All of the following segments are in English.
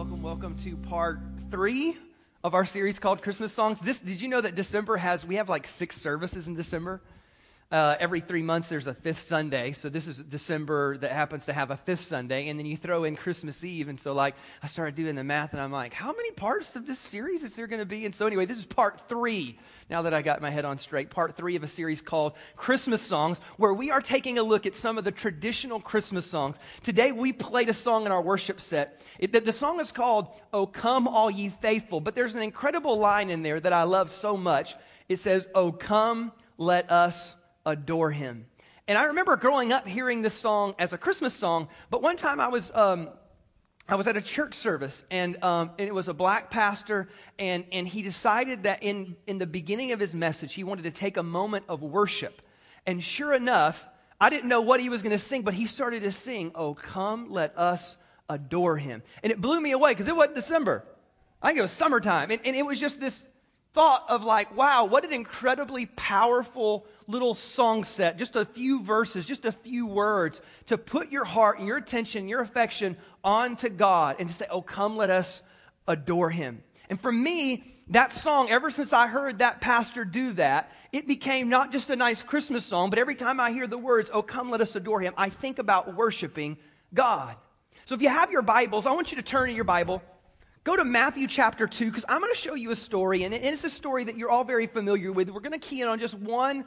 Welcome to part 3 of our series called Christmas Songs. Did you know that we have like 6 services in December? Every 3 months there's a 5th Sunday, so this is December that happens to have a 5th Sunday, and then you throw in Christmas Eve, and so like I started doing the math, and I'm like, how many parts of this series is there going to be? And so anyway, this is part 3, now that I got my head on straight, part 3 of a series called Christmas Songs, where we are taking a look at some of the traditional Christmas songs. Today we played a song in our worship set. The song is called Oh Come All Ye Faithful, but there's an incredible line in there that I love so much. It says, "Oh come, let us adore him." And I remember growing up hearing this song as a Christmas song, but one time I was at a church service, and it was a black pastor, and he decided that in the beginning of his message, he wanted to take a moment of worship. And sure enough, I didn't know what he was going to sing, but he started to sing, "Oh, come, let us adore him." And it blew me away, because it wasn't December. I think it was summertime, and it was just this thought of like, wow, what an incredibly powerful little song set, just a few verses, just a few words to put your heart and your attention, your affection onto God and to say, oh, come, let us adore him. And for me, that song, ever since I heard that pastor do that, it became not just a nice Christmas song, but every time I hear the words, oh, come, let us adore him, I think about worshiping God. So if you have your Bibles, I want you to turn in your Bible. Go to Matthew chapter 2, because I'm going to show you a story, and it's a story that you're all very familiar with. We're going to key in on just one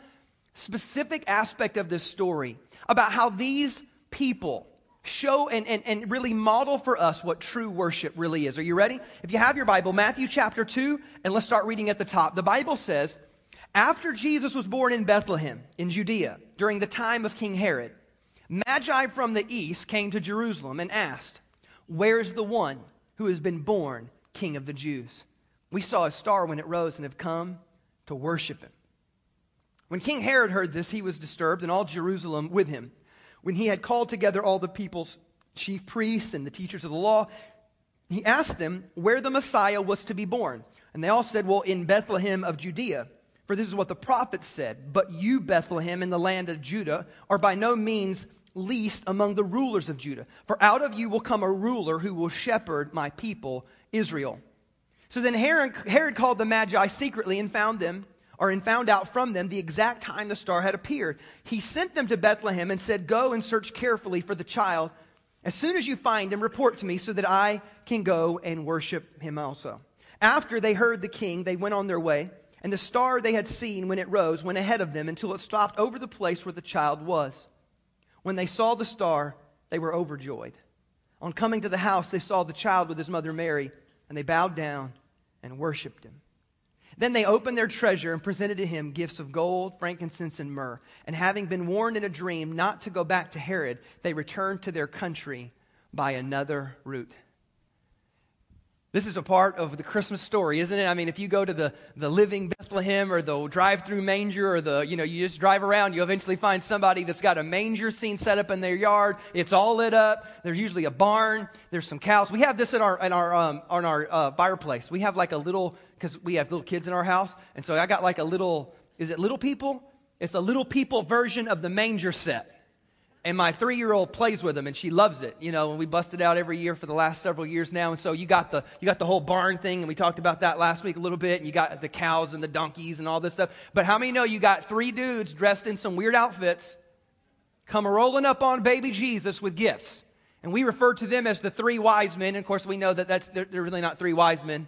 specific aspect of this story about how these people show and really model for us what true worship really is. Are you ready? If you have your Bible, Matthew chapter 2, and let's start reading at the top. The Bible says, after Jesus was born in Bethlehem in Judea during the time of King Herod, Magi from the east came to Jerusalem and asked, "Where's the one who has been born King of the Jews? We saw a star when it rose and have come to worship him." When King Herod heard this, he was disturbed, and all Jerusalem with him. When he had called together all the people's chief priests and the teachers of the law, he asked them where the Messiah was to be born. And they all said, "Well, in Bethlehem of Judea, for this is what the prophets said, but you, Bethlehem, in the land of Judah, are by no means least among the rulers of Judah. For out of you will come a ruler who will shepherd my people, Israel." So then Herod called the Magi secretly and found out from them the exact time the star had appeared. He sent them to Bethlehem and said, "Go and search carefully for the child. As soon as you find him, report to me so that I can go and worship him also." After they heard the king, they went on their way, and the star they had seen when it rose went ahead of them until it stopped over the place where the child was. When they saw the star, they were overjoyed. On coming to the house, they saw the child with his mother Mary, and they bowed down and worshipped him. Then they opened their treasure and presented to him gifts of gold, frankincense, and myrrh. And having been warned in a dream not to go back to Herod, they returned to their country by another route. This is a part of the Christmas story, isn't it? I mean, if you go to the Living Bethlehem or the drive-through manger or you just drive around, you eventually find somebody that's got a manger scene set up in their yard. It's all lit up. There's usually a barn. There's some cows. We have this on our fireplace. We have like a little, because we have little kids in our house, and so I got like a little, is it Little People? It's a Little People version of the manger set. And my 3-year-old plays with them, and she loves it, and we bust it out every year for the last several years now. And so you got the whole barn thing, and we talked about that last week a little bit, and you got the cows and the donkeys and all this stuff. But how many know you got 3 dudes dressed in some weird outfits come rolling up on baby Jesus with gifts? And we refer to them as the 3 wise men. And of course, we know that they're really not 3 wise men.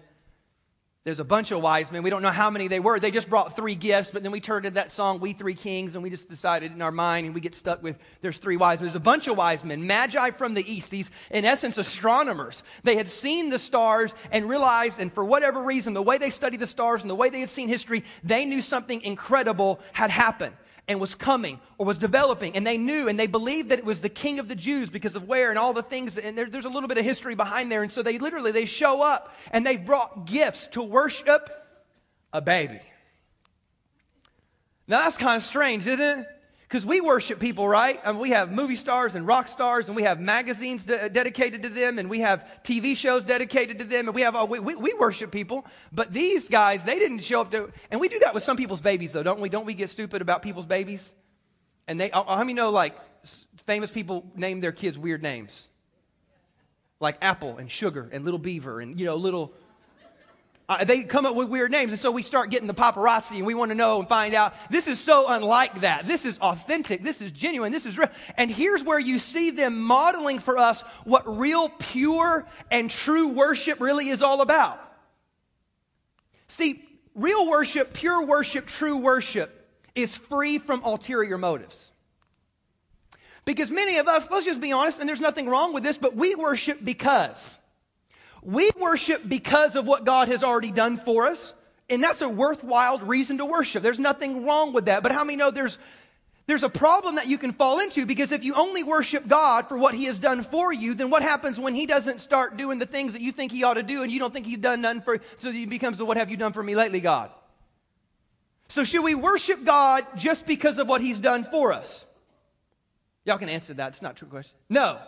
There's a bunch of wise men. We don't know how many they were. They just brought 3 gifts, but then we turned to that song, We Three Kings, and we just decided in our mind, and we get stuck with there's 3 wise men. There's a bunch of wise men, Magi from the east, these, in essence, astronomers. They had seen the stars and realized, and for whatever reason, the way they studied the stars and the way they had seen history, they knew something incredible had happened and was coming or was developing. And they knew and they believed that it was the King of the Jews because of where and all the things. And there's a little bit of history behind there. And so they show up and they've brought gifts to worship a baby. Now that's kind of strange, isn't it? Because we worship people, right? I mean, we have movie stars and rock stars, and we have magazines dedicated to them, and we have TV shows dedicated to them, and we worship people. But these guys, they didn't show up to, and we do that with some people's babies, though, don't we? Don't we get stupid about people's babies? And how many know, like, famous people name their kids weird names? like Apple and Sugar and Little Beaver and, you know, little... They come up with weird names, and so we start getting the paparazzi, and we want to know and find out. This is so unlike that. This is authentic. This is genuine. This is real. And here's where you see them modeling for us what real, pure, and true worship really is all about. See, real worship, pure worship, true worship is free from ulterior motives. Because many of us, let's just be honest, and there's nothing wrong with this, but we worship because... We worship because of what God has already done for us, and that's a worthwhile reason to worship. There's nothing wrong with that. But how many know there's a problem that you can fall into? Because if you only worship God for what He has done for you, then what happens when He doesn't start doing the things that you think He ought to do, and you don't think He's done none for you? So He becomes the "What have you done for me lately, God?" So should we worship God just because of what He's done for us? Y'all can answer that. It's not a true question. No.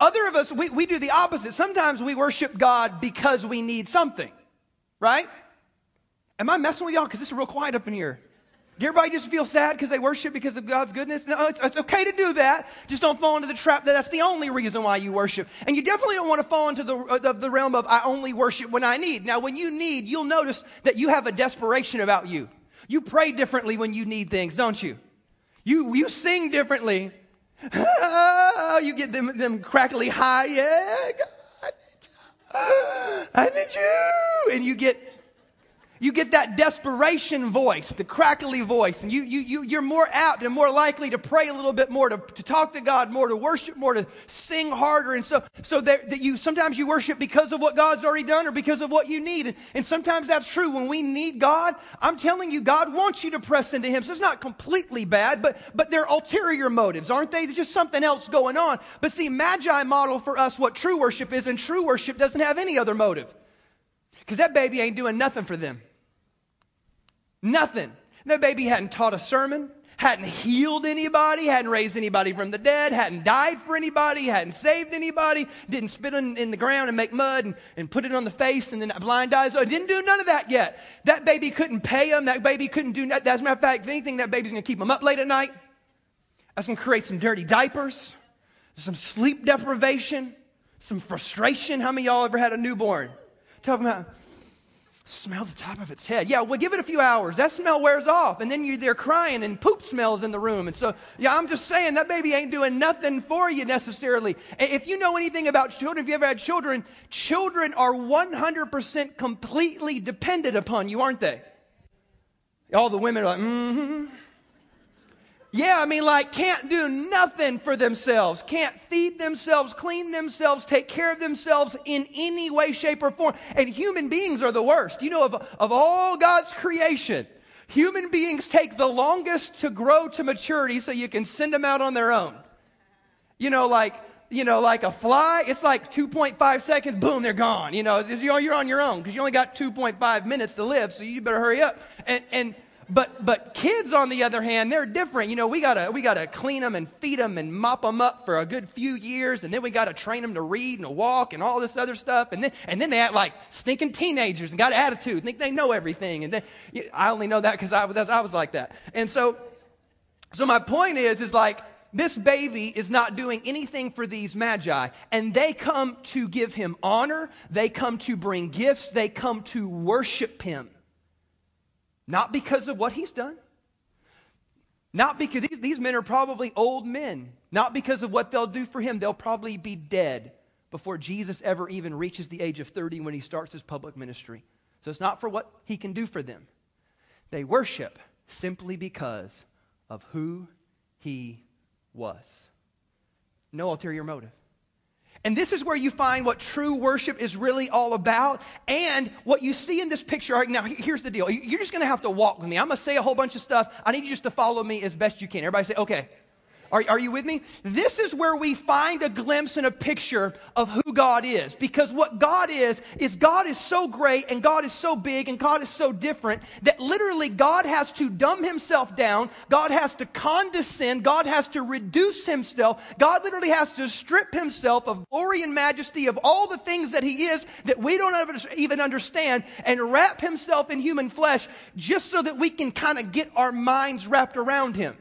Other of us, we do the opposite. Sometimes we worship God because we need something, right? Am I messing with y'all? Because it's real quiet up in here. Did everybody just feel sad because they worship because of God's goodness? No, it's okay to do that. Just don't fall into the trap that that's the only reason why you worship. And you definitely don't want to fall into the realm of I only worship when I need. Now, when you need, you'll notice that you have a desperation about you. You pray differently when you need things, don't you? You sing differently. Oh, you get them crackly high. Yeah, God, I need you. And you get that desperation voice, the crackly voice, and you're more apt and more likely to pray a little bit more, to talk to God more, to worship more, to sing harder. And so that you sometimes you worship because of what God's already done or because of what you need. And sometimes that's true. When we need God, I'm telling you, God wants you to press into Him. So it's not completely bad, but they're ulterior motives, aren't they? There's just something else going on. But see, Magi model for us what true worship is, and true worship doesn't have any other motive. Because that baby ain't doing nothing for them. Nothing. That baby hadn't taught a sermon, hadn't healed anybody, hadn't raised anybody from the dead, hadn't died for anybody, hadn't saved anybody, didn't spit in the ground and make mud and put it on the face and then blind eyes. It didn't do none of that yet. That baby couldn't pay him. That baby couldn't do nothing. As a matter of fact, if anything, that baby's going to keep him up late at night. That's going to create some dirty diapers, some sleep deprivation, some frustration. How many of y'all ever had a newborn? Talking about... smell the top of its head. Yeah, well, give it a few hours. That smell wears off. And then they're crying and poop smells in the room. And so, yeah, I'm just saying that baby ain't doing nothing for you necessarily. If you know anything about children, if you ever had children, children are 100% completely dependent upon you, aren't they? All the women are like, mm-hmm. Yeah, I mean, like, can't do nothing for themselves, can't feed themselves, clean themselves, take care of themselves in any way, shape, or form. And human beings are the worst. You know, of all God's creation, human beings take the longest to grow to maturity so you can send them out on their own. You know, like a fly, it's like 2.5 seconds, boom, they're gone. You know, you're on your own because you only got 2.5 minutes to live, so you better hurry up. But kids, on the other hand, they're different. You know, we gotta clean them and feed them and mop them up for a good few years, and then we gotta train them to read and to walk and all this other stuff, and then they act like stinking teenagers and got attitudes, think they know everything. And then I only know that because I was like that. And so my point is like this baby is not doing anything for these Magi, and they come to give Him honor. They come to bring gifts. They come to worship Him. Not because of what He's done. Not because these men are probably old men. Not because of what they'll do for Him. They'll probably be dead before Jesus ever even reaches the age of 30 when He starts His public ministry. So it's not for what He can do for them. They worship simply because of who He was. No ulterior motive. And this is where you find what true worship is really all about. And what you see in this picture, right now, here's the deal. You're just going to have to walk with me. I'm going to say a whole bunch of stuff. I need you just to follow me as best you can. Everybody say, okay. Are you with me? This is where we find a glimpse and a picture of who God is. Because what God is God is so great and God is so big and God is so different that literally God has to dumb Himself down. God has to condescend. God has to reduce Himself. God literally has to strip Himself of glory and majesty, of all the things that He is that we don't even understand, and wrap Himself in human flesh just so that we can kind of get our minds wrapped around Him.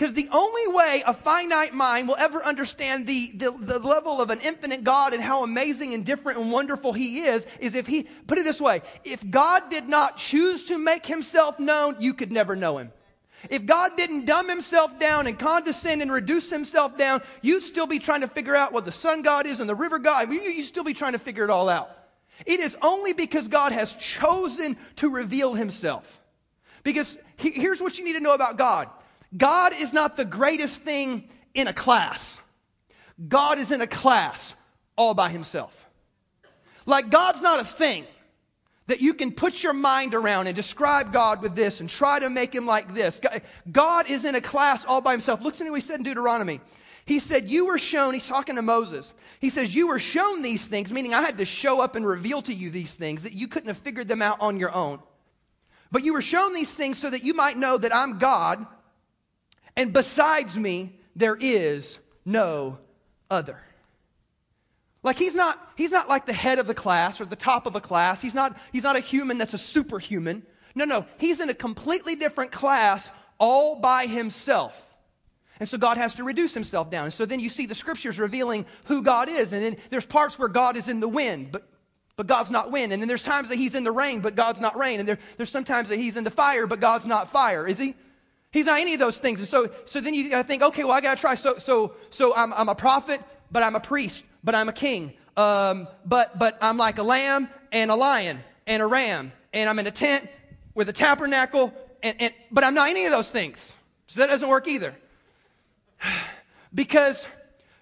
Because the only way a finite mind will ever understand the level of an infinite God and how amazing and different and wonderful he is if he, put it this way, if God did not choose to make himself known, you could never know him. If God didn't dumb himself down and condescend and reduce himself down, you'd still be trying to figure out what the sun God is and the river God. You'd still be trying to figure it all out. It is only because God has chosen to reveal himself. Because here's what you need to know about God. God is not the greatest thing in a class. God is in a class all by himself. Like, God's not a thing that you can put your mind around and describe God with this and try to make him like this. God is in a class all by himself. Look at what he said in Deuteronomy. He said, you were shown, he's talking to Moses. He says, you were shown these things, meaning I had to show up and reveal to you these things that you couldn't have figured them out on your own. But you were shown these things so that you might know that I'm God, and besides me, there is no other. Like, he's not like the head of the class or the top of a class. He's not a human that's a superhuman. No. He's in a completely different class all by himself. And so God has to reduce himself down. And so then you see the scriptures revealing who God is. And then there's parts where God is in the wind, but God's not wind. And then there's times that he's in the rain, but God's not rain. And there's sometimes that he's in the fire, but God's not fire, is he? He's not any of those things. And so then you gotta think, okay, well, I gotta try. So I'm a prophet, but I'm a priest, but I'm a king. But I'm like a lamb and a lion and a ram, and I'm in a tent with a tabernacle, and but I'm not any of those things. So that doesn't work either. Because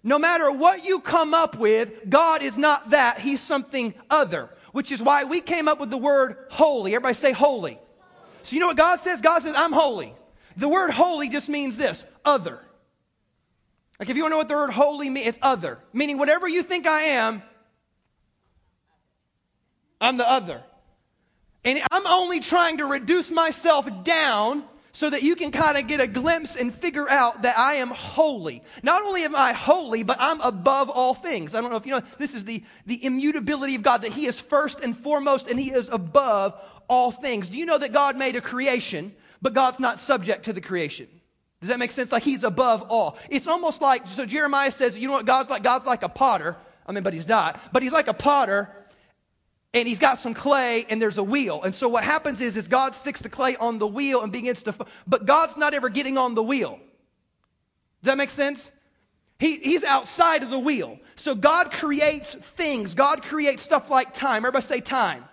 no matter what you come up with, God is not that. He's something other, which is why we came up with the word holy. Everybody say holy. So you know what God says? God says, I'm holy. The word holy just means this, other. Like, if you want to know what the word holy means, it's other. Meaning, whatever you think I am, I'm the other. And I'm only trying to reduce myself down so that you can kind of get a glimpse and figure out that I am holy. Not only am I holy, but I'm above all things. I don't know if you know, this is the immutability of God, that he is first and foremost and he is above all things. Do you know that God made a creation? But God's not subject to the creation. Does that make sense? Like, he's above all. It's almost like, so Jeremiah says, you know what God's like? God's like a potter. I mean, but he's not. But he's like a potter, and he's got some clay, and there's a wheel. And so what happens is God sticks the clay on the wheel and begins to, but God's not ever getting on the wheel. Does that make sense? He's outside of the wheel. So God creates things. God creates stuff like time. Everybody say time.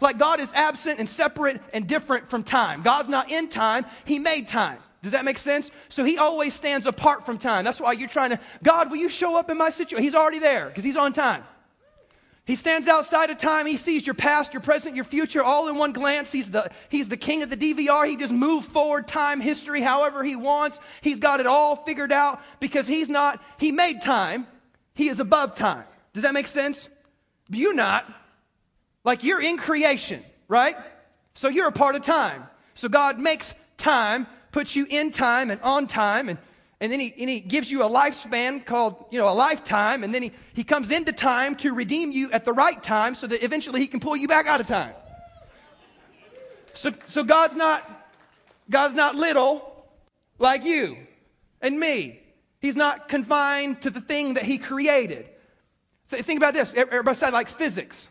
Like, God is absent and separate and different from time. God's not in time. He made time. Does that make sense? So he always stands apart from time. That's why you're trying to, God, will you show up in my situation? He's already there because he's on time. He stands outside of time. He sees your past, your present, your future, all in one glance. He's the king of the DVR. He just moves forward time, history, however he wants. He's got it all figured out because he made time. He is above time. Does that make sense? You're not. Like, you're in creation, right? So you're a part of time. So God makes time, puts you in time and on time, and then he gives you a lifespan called, you know, a lifetime, and then he comes into time to redeem you at the right time so that eventually he can pull you back out of time. So God's not little like you and me. He's not confined to the thing that he created. So think about this. Everybody said, like, physics.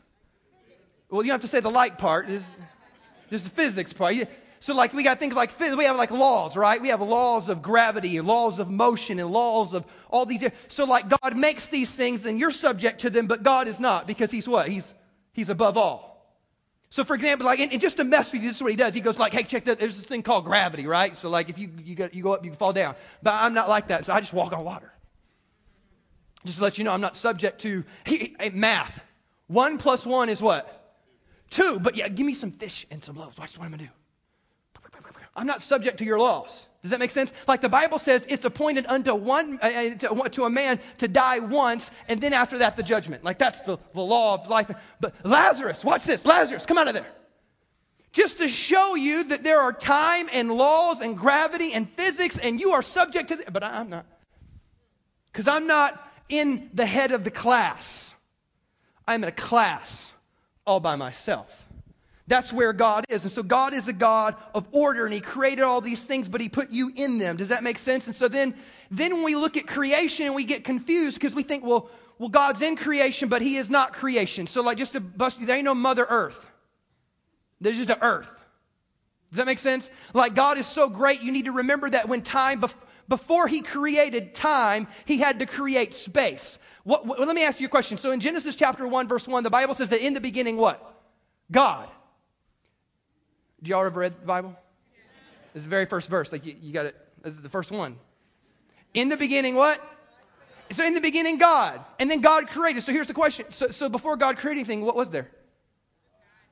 Well, you don't have to say the light part. There's the physics part. So, like, we got things like physics. We have, like, laws, right? We have laws of gravity and laws of motion and laws of all these. So, like, God makes these things, and you're subject to them, but God is not, because he's what? He's above all. So, for example, like, and just to mess with you, this is what he does. He goes, like, hey, check that. There's this thing called gravity, right? So, like, if you go up, you can fall down. But I'm not like that, so I just walk on water. Just to let you know, I'm not subject to math. 1 plus 1 is what? 2, but yeah, give me some fish and some loaves. Watch what I'm going to do. I'm not subject to your laws. Does that make sense? Like, the Bible says it's appointed unto one, to a man to die once, and then after that, the judgment. Like, that's the law of life. But Lazarus, watch this. Lazarus, come out of there. Just to show you that there are time and laws and gravity and physics, and you are subject to but I'm not. Because I'm not in the head of the class. I'm in a class all by myself. That's where God is. And so God is a God of order, and he created all these things, but he put you in them. Does that make sense? And so then when we look at creation, we get confused because we think, well, God's in creation, but he is not creation. So like just to bust you, there ain't no Mother Earth. There's just an earth. Does that make sense? Like God is so great, you need to remember that when time, before he created time, he had to create space. Let me ask you a question. So in Genesis chapter 1, verse 1, the Bible says that in the beginning, what? God. Do y'all ever read the Bible? This is the very first verse. Like you got it. This is the first one. In the beginning, what? So in the beginning, God. And then God created. So here's the question. So before God created anything, what was there?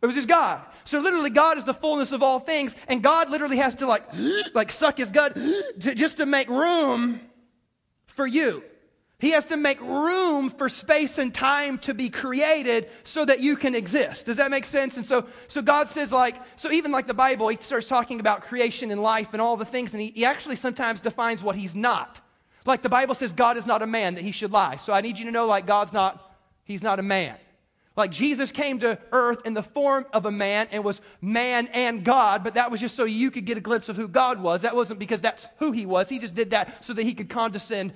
It was just God. So literally God is the fullness of all things. And God literally has to like suck his gut just to make room for you. He has to make room for space and time to be created so that you can exist. Does that make sense? And so God says even like the Bible, he starts talking about creation and life and all the things. And he actually sometimes defines what he's not. Like the Bible says, God is not a man that he should lie. So I need you to know he's not a man. Like Jesus came to earth in the form of a man and was man and God, but that was just so you could get a glimpse of who God was. That wasn't because that's who he was. He just did that so that he could condescend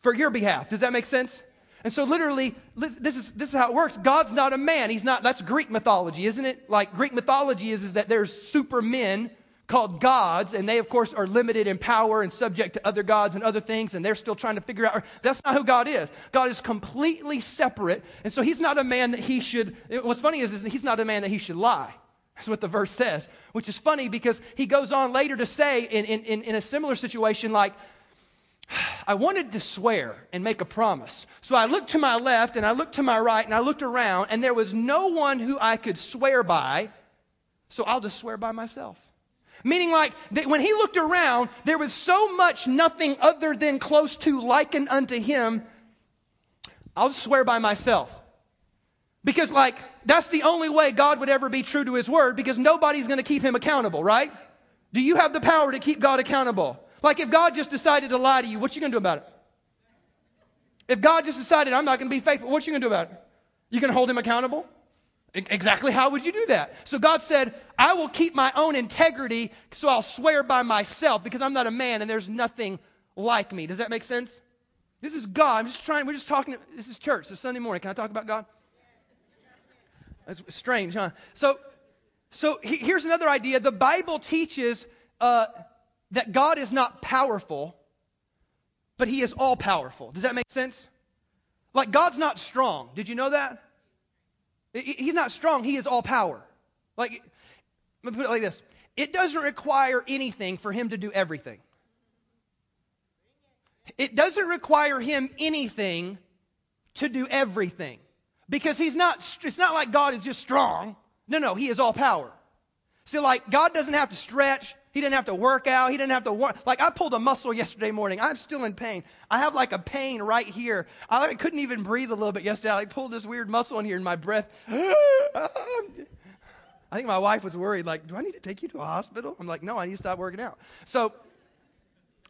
for your behalf. Does that make sense? And so literally, this is how it works. God's not a man. He's not, that's Greek mythology, isn't it? Like Greek mythology is that there's supermen called gods, and they, of course, are limited in power and subject to other gods and other things, and they're still trying to figure out. That's not who God is. God is completely separate, and so he's not a man that he should. What's funny is he's not a man that he should lie. That's what the verse says, which is funny because he goes on later to say in a similar situation, like, I wanted to swear and make a promise. So I looked to my left, and I looked to my right, and I looked around, and there was no one who I could swear by, so I'll just swear by myself. Meaning like that when he looked around, there was so much nothing other than close to likened unto him. I'll swear by myself. Because like that's the only way God would ever be true to his word, because nobody's going to keep him accountable, right? Do you have the power to keep God accountable? Like if God just decided to lie to you, what you going to do about it? If God just decided I'm not going to be faithful, what you going to do about it? You going to hold him accountable? Exactly how would you do that? So God said, I will keep my own integrity, so I'll swear by myself because I'm not a man and there's nothing like me. Does that make sense? This is God. We're just talking. This is church. This Sunday morning. Can I talk about God? That's strange, huh? So here's another idea. The Bible teaches that God is not powerful, but he is all powerful. Does that make sense? Like God's not strong. Did you know that? He's not strong. He is all power. Like, let me put it like this. It doesn't require anything for him to do everything. It doesn't require him anything to do everything. Because it's not like God is just strong. No, he is all power. See, like, God doesn't have to stretch. He didn't have to work out. He didn't have to work. Like, I pulled a muscle yesterday morning. I'm still in pain. I have like a pain right here. I couldn't even breathe a little bit yesterday. I like pulled this weird muscle in here and my breath. I think my wife was worried, like, do I need to take you to a hospital? I'm like, no, I need to stop working out. So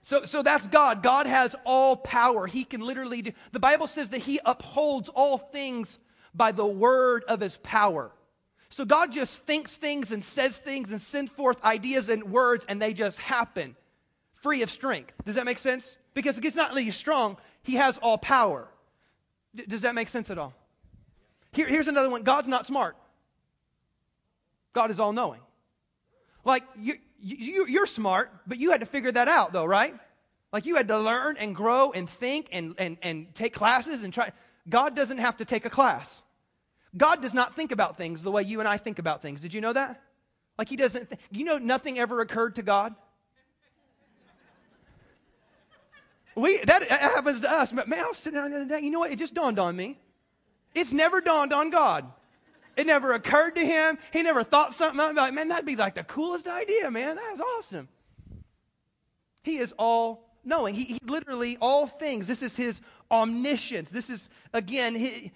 that's God. God has all power. He can literally do. The Bible says that he upholds all things by the word of his power. So God just thinks things and says things and sends forth ideas and words, and they just happen free of strength. Does that make sense? Because it's not that he's strong. He has all power. Does that make sense at all? Here's another one. God's not smart. God is all-knowing. Like, you're smart, but you had to figure that out, though, right? Like, you had to learn and grow and think and take classes and try. God doesn't have to take a class. God does not think about things the way you and I think about things. Did you know that? Like he doesn't think. You know nothing ever occurred to God? That happens to us. Man, I was sitting down the other day. You know what? It just dawned on me. It's never dawned on God. It never occurred to him. He never thought something. I'm like, man, that'd be like the coolest idea, man. That was awesome. He is all knowing. He literally, all things. This is his omniscience. This is, again,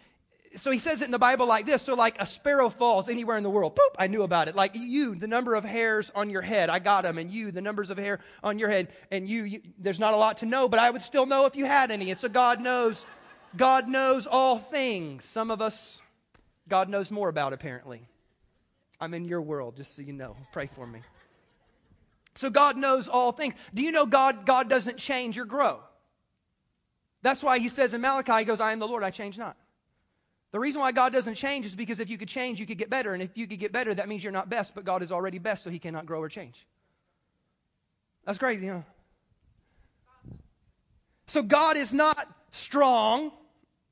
so he says it in the Bible like this. So like a sparrow falls anywhere in the world. Poop, I knew about it. Like you, the number of hairs on your head, I got them. And you, the numbers of hair on your head. And you, there's not a lot to know, but I would still know if you had any. And so God knows all things. Some of us, God knows more about apparently. I'm in your world, just so you know. Pray for me. So God knows all things. Do you know God doesn't change or grow? That's why he says in Malachi, he goes, I am the Lord, I change not. The reason why God doesn't change is because if you could change, you could get better. And if you could get better, that means you're not best, but God is already best, so he cannot grow or change. That's crazy, huh? So God is not strong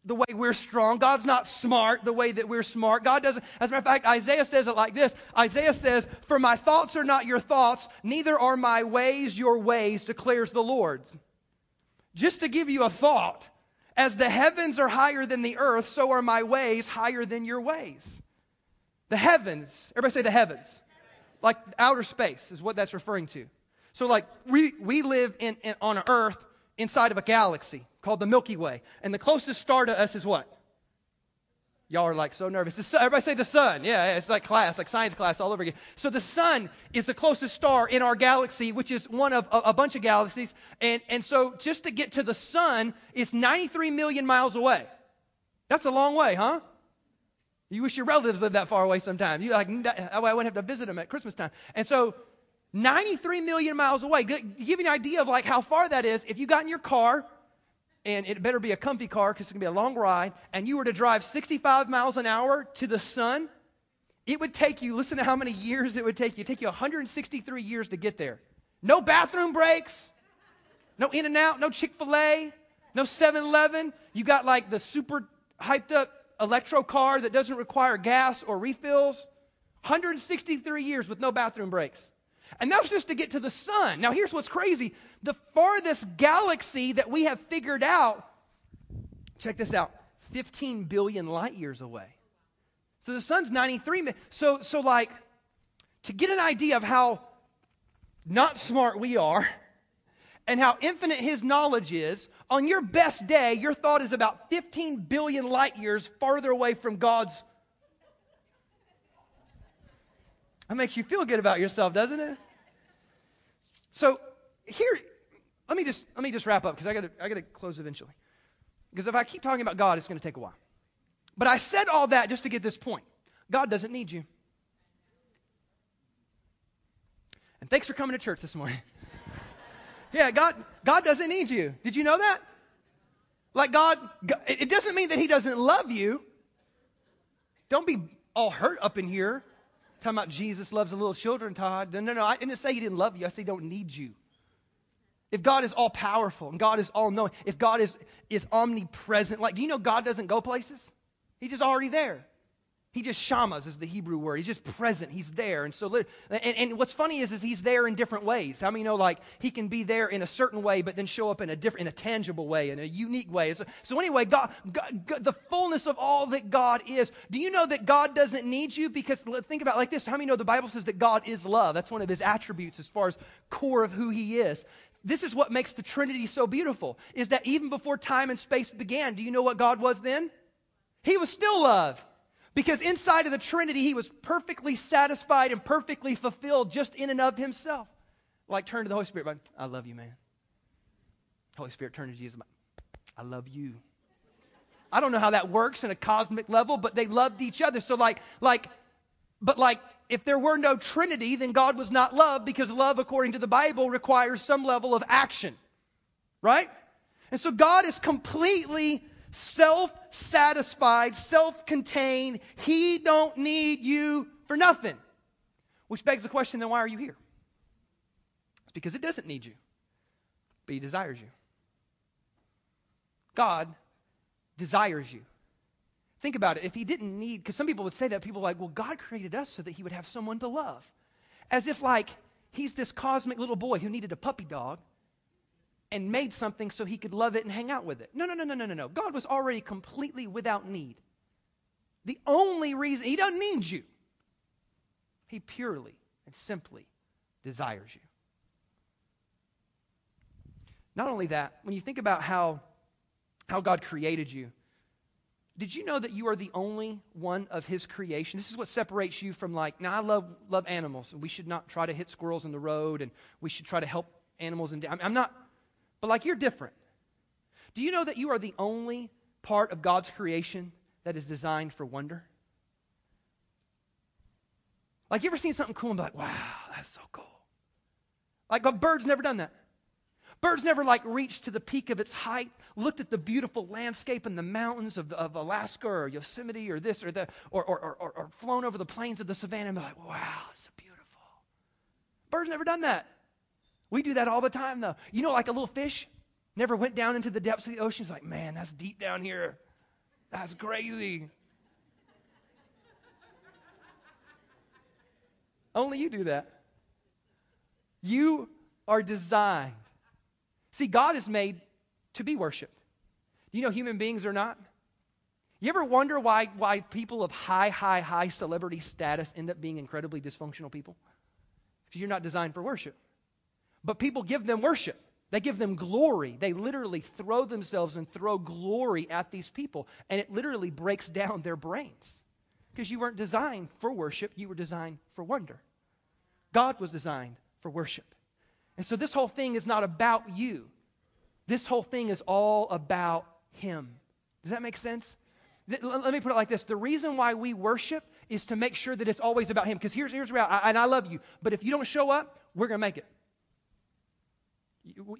the way we're strong. God's not smart the way that we're smart. God doesn't, as a matter of fact, Isaiah says it like this. Isaiah says, for my thoughts are not your thoughts, neither are my ways your ways, declares the Lord. Just to give you a thought, as the heavens are higher than the earth, so are my ways higher than your ways. The heavens, everybody say the heavens. Like outer space is what that's referring to. So like we live on an earth inside of a galaxy called the Milky Way. And the closest star to us is what? Y'all are like so nervous. The sun, everybody say the sun. Yeah, it's like class, like science class all over again. So the sun is the closest star in our galaxy, which is one of a bunch of galaxies. And so just to get to the sun is 93 million miles away. That's a long way, huh? You wish your relatives lived that far away sometime. You like, I wouldn't have to visit them at Christmas time. And so 93 million miles away. Give you an idea of like how far that is. If you got in your car, and it better be a comfy car because it's going to be a long ride, and you were to drive 65 miles an hour to the sun, it would take you, listen to how many years it would take you. It would take you 163 years to get there. No bathroom breaks, no In-N-Out, no Chick-fil-A, no 7-Eleven. You got like the super hyped up electro car that doesn't require gas or refills. 163 years with no bathroom breaks. And that was just to get to the sun. Now, here's what's crazy. The farthest galaxy that we have figured out, check this out, 15 billion light years away. So the sun's 93 million. So like, to get an idea of how not smart we are and how infinite his knowledge is, on your best day, your thought is about 15 billion light years farther away from God's. That makes you feel good about yourself, doesn't it? So here, let me just wrap up because I gotta close eventually. Because if I keep talking about God, it's gonna take a while. But I said all that just to get this point. God doesn't need you. And thanks for coming to church this morning. Yeah, God doesn't need you. Did you know that? Like God, it doesn't mean that he doesn't love you. Don't be all hurt up in here. Talking about Jesus loves the little children, Todd. No, I didn't say he didn't love you. I said he don't need you. If God is all powerful and God is all knowing, if God is omnipresent, like, do you know God doesn't go places? He's just already there. He just shamas is the Hebrew word. He's just present. He's there. And so, and what's funny is he's there in different ways. How many know, like, he can be there in a certain way, but then show up in a tangible way, in a unique way. So anyway, God, the fullness of all that God is. Do you know that God doesn't need you? Because think about it like this. How many know the Bible says that God is love? That's one of his attributes as far as core of who he is. This is what makes the Trinity so beautiful, is that even before time and space began, do you know what God was then? He was still love. Because inside of the Trinity, he was perfectly satisfied and perfectly fulfilled just in and of himself. Like, turn to the Holy Spirit, like, I love you, man. Holy Spirit, turn to Jesus, like, I love you. I don't know how that works in a cosmic level, but they loved each other. So but if there were no Trinity, then God was not love, because love, according to the Bible, requires some level of action, right? And so God is completely self-satisfied, self-contained. He don't need you for nothing. Which begs the question, then why are you here? It's because it doesn't need you, but he desires you. God desires you. Think about it. If he didn't need, because some people would say that, people are like, well, God created us so that he would have someone to love. As if like he's this cosmic little boy who needed a puppy dog and made something so he could love it and hang out with it. No. God was already completely without need. The only reason, he doesn't need you. He purely and simply desires you. Not only that, when you think about how God created you, did you know that you are the only one of his creation? This is what separates you from like, now I love animals, and we should not try to hit squirrels in the road, and we should try to help animals. And I'm not, but like, you're different. Do you know that you are the only part of God's creation that is designed for wonder? Like, you ever seen something cool and be like, wow, that's so cool? Like, a bird's never done that. Bird's never, like, reached to the peak of its height, looked at the beautiful landscape and the mountains of Alaska or Yosemite or this or that, or flown over the plains of the savannah and be like, wow, it's so beautiful. Bird's never done that. We do that all the time, though. You know, like a little fish never went down into the depths of the ocean. It's like, man, that's deep down here. That's crazy. Only you do that. You are designed. See, God is made to be worshiped. You know human beings are not? You ever wonder why people of high celebrity status end up being incredibly dysfunctional people? Because you're not designed for worship. But people give them worship. They give them glory. They literally throw themselves and throw glory at these people. And it literally breaks down their brains. Because you weren't designed for worship. You were designed for wonder. God was designed for worship. And so this whole thing is not about you. This whole thing is all about Him. Does that make sense? Let me put it like this. The reason why we worship is to make sure that it's always about Him. Because here's the reality. And I love you. But if you don't show up, we're going to make it.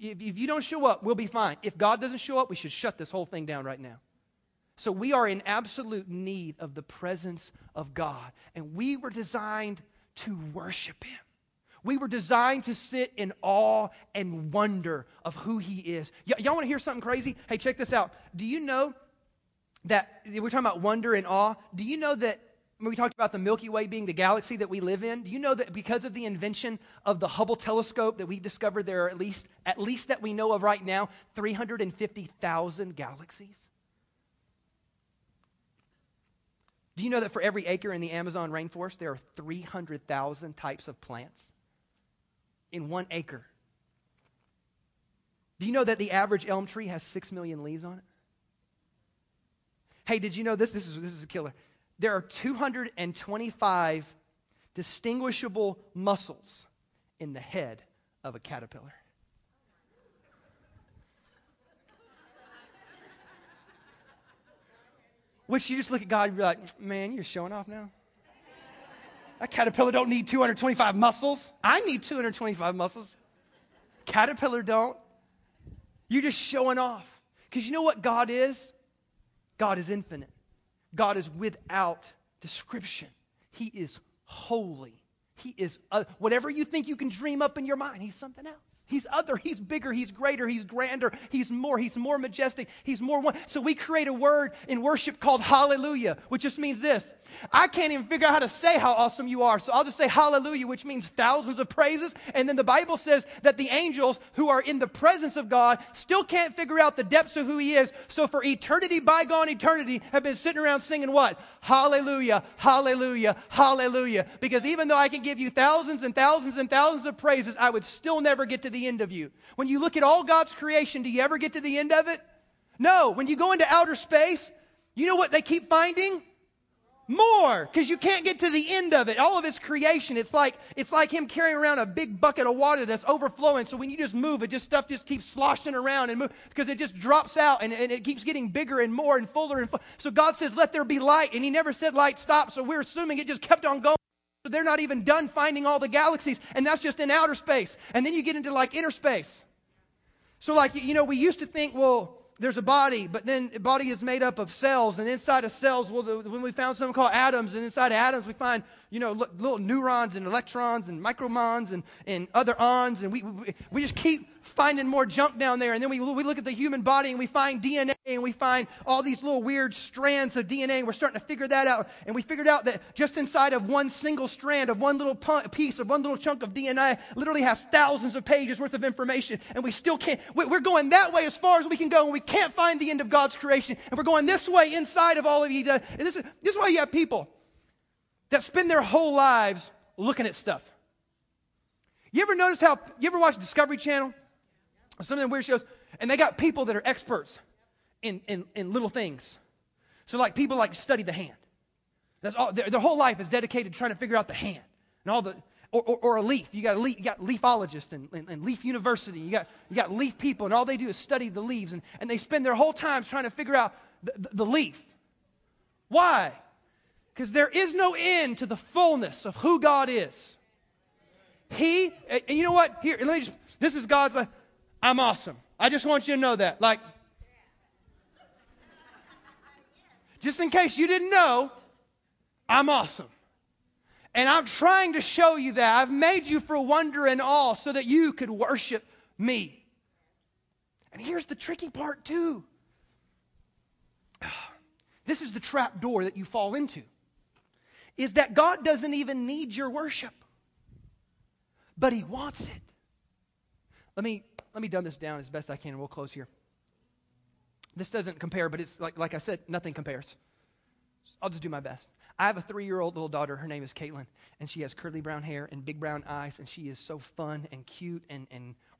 If you don't show up, we'll be fine. If God doesn't show up, we should shut this whole thing down right now. So we are in absolute need of the presence of God. And we were designed to worship Him. We were designed to sit in awe and wonder of who He is. Y'all want to hear something crazy? Hey, check this out. Do you know that, we're talking about wonder and awe. Do you know that when we talked about the Milky Way being the galaxy that we live in, do you know that because of the invention of the Hubble telescope that we discovered, there are at least that we know of right now, 350,000 galaxies? Do you know that for every acre in the Amazon rainforest, there are 300,000 types of plants in 1 acre? Do you know that the average elm tree has 6 million leaves on it? Hey, did you know this? This is a killer. There are 225 distinguishable muscles in the head of a caterpillar. Which you just look at God and be like, man, you're showing off now. That caterpillar don't need 225 muscles. I need 225 muscles. Caterpillar don't. You're just showing off. Because you know what God is? God is infinite. God is without description. He is holy. He is whatever you think you can dream up in your mind. He's something else. He's other. He's bigger. He's greater. He's grander. He's more. He's more majestic. He's more one. So we create a word in worship called hallelujah, which just means this. I can't even figure out how to say how awesome you are. So I'll just say hallelujah, which means thousands of praises. And then the Bible says that the angels who are in the presence of God still can't figure out the depths of who He is. So for eternity, bygone eternity, have been sitting around singing what? Hallelujah, hallelujah, hallelujah. Because even though I can give you thousands and thousands and thousands of praises, I would still never get to the end of you. When you look at all God's creation, do you ever get to the end of it? No. When you go into outer space, you know what they keep finding? More, because you can't get to the end of it. All of His creation, it's like Him carrying around a big bucket of water that's overflowing. So when you just move, stuff just keeps sloshing around and move because it just drops out and it keeps getting bigger and more and fuller and fuller. So God says, "Let there be light," and He never said light stop. So we're assuming it just kept on going. So they're not even done finding all the galaxies, and that's just in outer space. And then you get into like inner space. So like, you know, we used to think, well, there's a body, but then a body is made up of cells, and inside of cells, well, when we found something called atoms, and inside of atoms we find, you know, little neurons and electrons and microns and other ons, and we just keep finding more junk down there, and then we look at the human body, and we find DNA, and we find all these little weird strands of DNA, and we're starting to figure that out, and we figured out that just inside of one single strand of one little piece of one little chunk of DNA literally has thousands of pages worth of information, and we still can't, we're going that way as far as we can go, and we can't find the end of God's creation, and we're going this way inside of all of you, and this is why you have people that spend their whole lives looking at stuff. You ever notice how, you ever watch Discovery Channel? Some of them weird shows, and they got people that are experts in little things. So like people like study the hand. That's all. Their whole life is dedicated to trying to figure out the hand and all the or a leaf. You got leafologists and leaf university. You got leaf people, and all they do is study the leaves, and they spend their whole time trying to figure out the leaf. Why? Because there is no end to the fullness of who God is. He, and you know what? Here, let me just, this is God's, like, I'm awesome. I just want you to know that. Like, just in case you didn't know, I'm awesome. And I'm trying to show you that. I've made you for wonder and awe so that you could worship me. And here's the tricky part too. This is the trap door that you fall into. Is that God doesn't even need your worship. But He wants it. Let me dumb this down as best I can and we'll close here. This doesn't compare, but it's like I said, nothing compares. I'll just do my best. I have a 3-year-old little daughter. Her name is Caitlin, and she has curly brown hair and big brown eyes, and she is so fun and cute and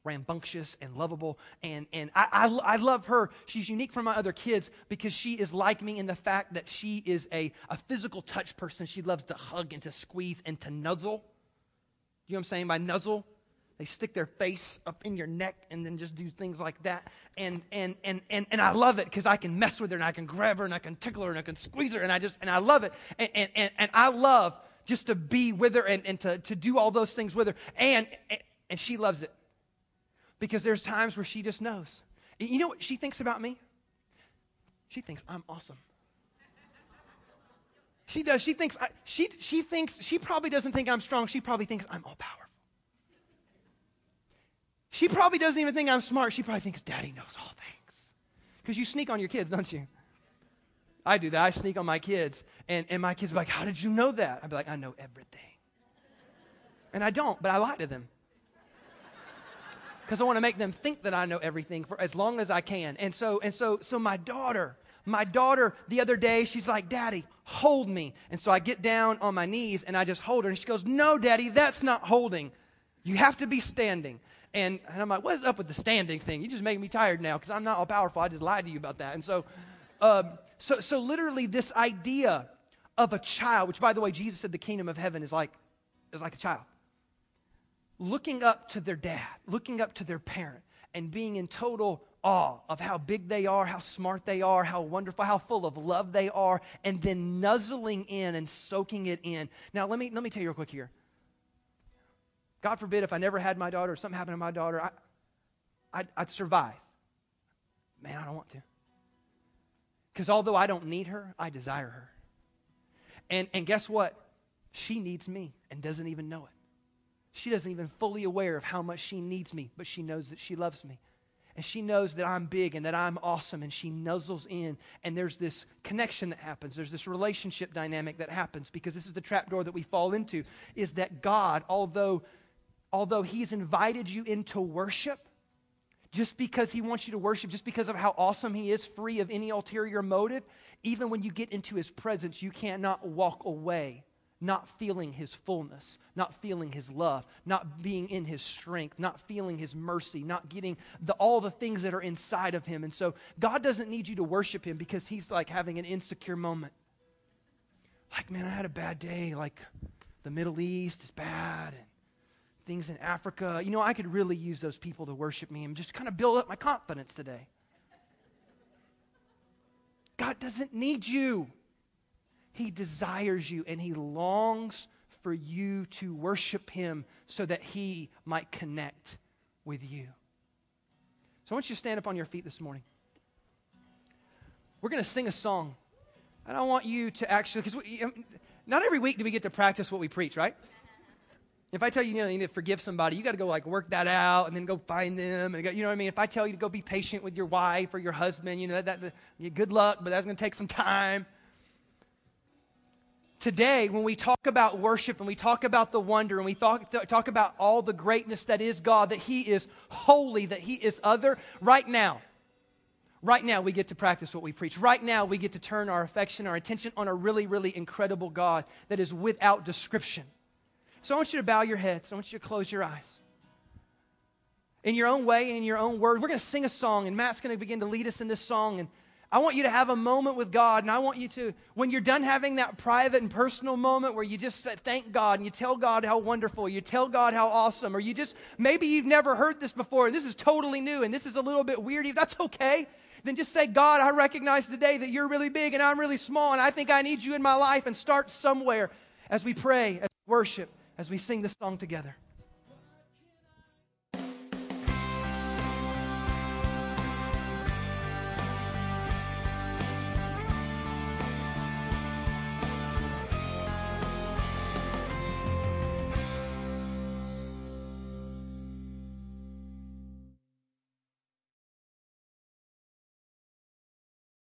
rambunctious and lovable, and I love her. She's unique from my other kids because she is like me in the fact that she is a physical touch person. She loves to hug and to squeeze and to nuzzle. You know what I'm saying by nuzzle? They stick their face up in your neck and then just do things like that. And I love it because I can mess with her and I can grab her and I can tickle her and I can squeeze her and I love it. And I love just to be with her and to do all those things with her. And she loves it. Because there's times where she just knows. You know what she thinks about me? She thinks I'm awesome. She does. She probably doesn't think I'm strong. She probably thinks I'm all powerful. She probably doesn't even think I'm smart. She probably thinks Daddy knows all things. Because you sneak on your kids, don't you? I do that. I sneak on my kids. And my kids are like, how did you know that? I'd be like, I know everything. And I don't, but I lie to them. Because I want to make them think that I know everything for as long as I can. And so my daughter the other day, she's like, Daddy, hold me. And so I get down on my knees and I just hold her. And she goes, no, Daddy, that's not holding. You have to be standing. And I'm like, what's up with the standing thing? You just make me tired now because I'm not all powerful. I just lied to you about that. And so, so literally this idea of a child, which by the way, Jesus said the kingdom of heaven is like a child. Looking up to their dad, looking up to their parent, and being in total awe of how big they are, how smart they are, how wonderful, how full of love they are, and then nuzzling in and soaking it in. Now, let me tell you real quick here. God forbid if I never had my daughter or something happened to my daughter, I'd survive. Man, I don't want to. Because although I don't need her, I desire her. And guess what? She needs me and doesn't even know it. She doesn't even fully aware of how much she needs me, but she knows that she loves me. And she knows that I'm big and that I'm awesome, and she nuzzles in, and there's this connection that happens. There's this relationship dynamic that happens, because this is the trapdoor that we fall into, is that God, although He's invited you into worship, just because He wants you to worship, just because of how awesome He is, free of any ulterior motive, even when you get into His presence, you cannot walk away not feeling His fullness, not feeling His love, not being in His strength, not feeling His mercy, not getting all the things that are inside of Him. And so God doesn't need you to worship Him because He's like having an insecure moment. Like, man, I had a bad day. Like, the Middle East is bad and things in Africa. You know, I could really use those people to worship me and just kind of build up my confidence today. God doesn't need you. He desires you and He longs for you to worship Him so that He might connect with you. So I want you to stand up on your feet this morning. We're going to sing a song. And I want you to actually, because not every week do we get to practice what we preach, right? If I tell you, you need to forgive somebody, you got to go like work that out and then go find them. And go, you know what I mean? If I tell you to go be patient with your wife or your husband, you know, good luck, but that's going to take some time. Today, when we talk about worship and we talk about the wonder and we talk about all the greatness that is God, that He is holy, that He is other, right now we get to practice what we preach. Right now we get to turn our affection, our attention on a really, really incredible God that is without description. So I want you to bow your heads. I want you to close your eyes. In your own way and in your own words, we're going to sing a song, and Matt's going to begin to lead us in this song, and I want you to have a moment with God, and I want you to, when you're done having that private and personal moment where you just thank God and you tell God how wonderful, you tell God how awesome, or maybe you've never heard this before and this is totally new and this is a little bit weird, that's okay. then just say, God, I recognize today that you're really big and I'm really small, and I think I need you in my life, and start somewhere as we pray, as we worship, as we sing this song together.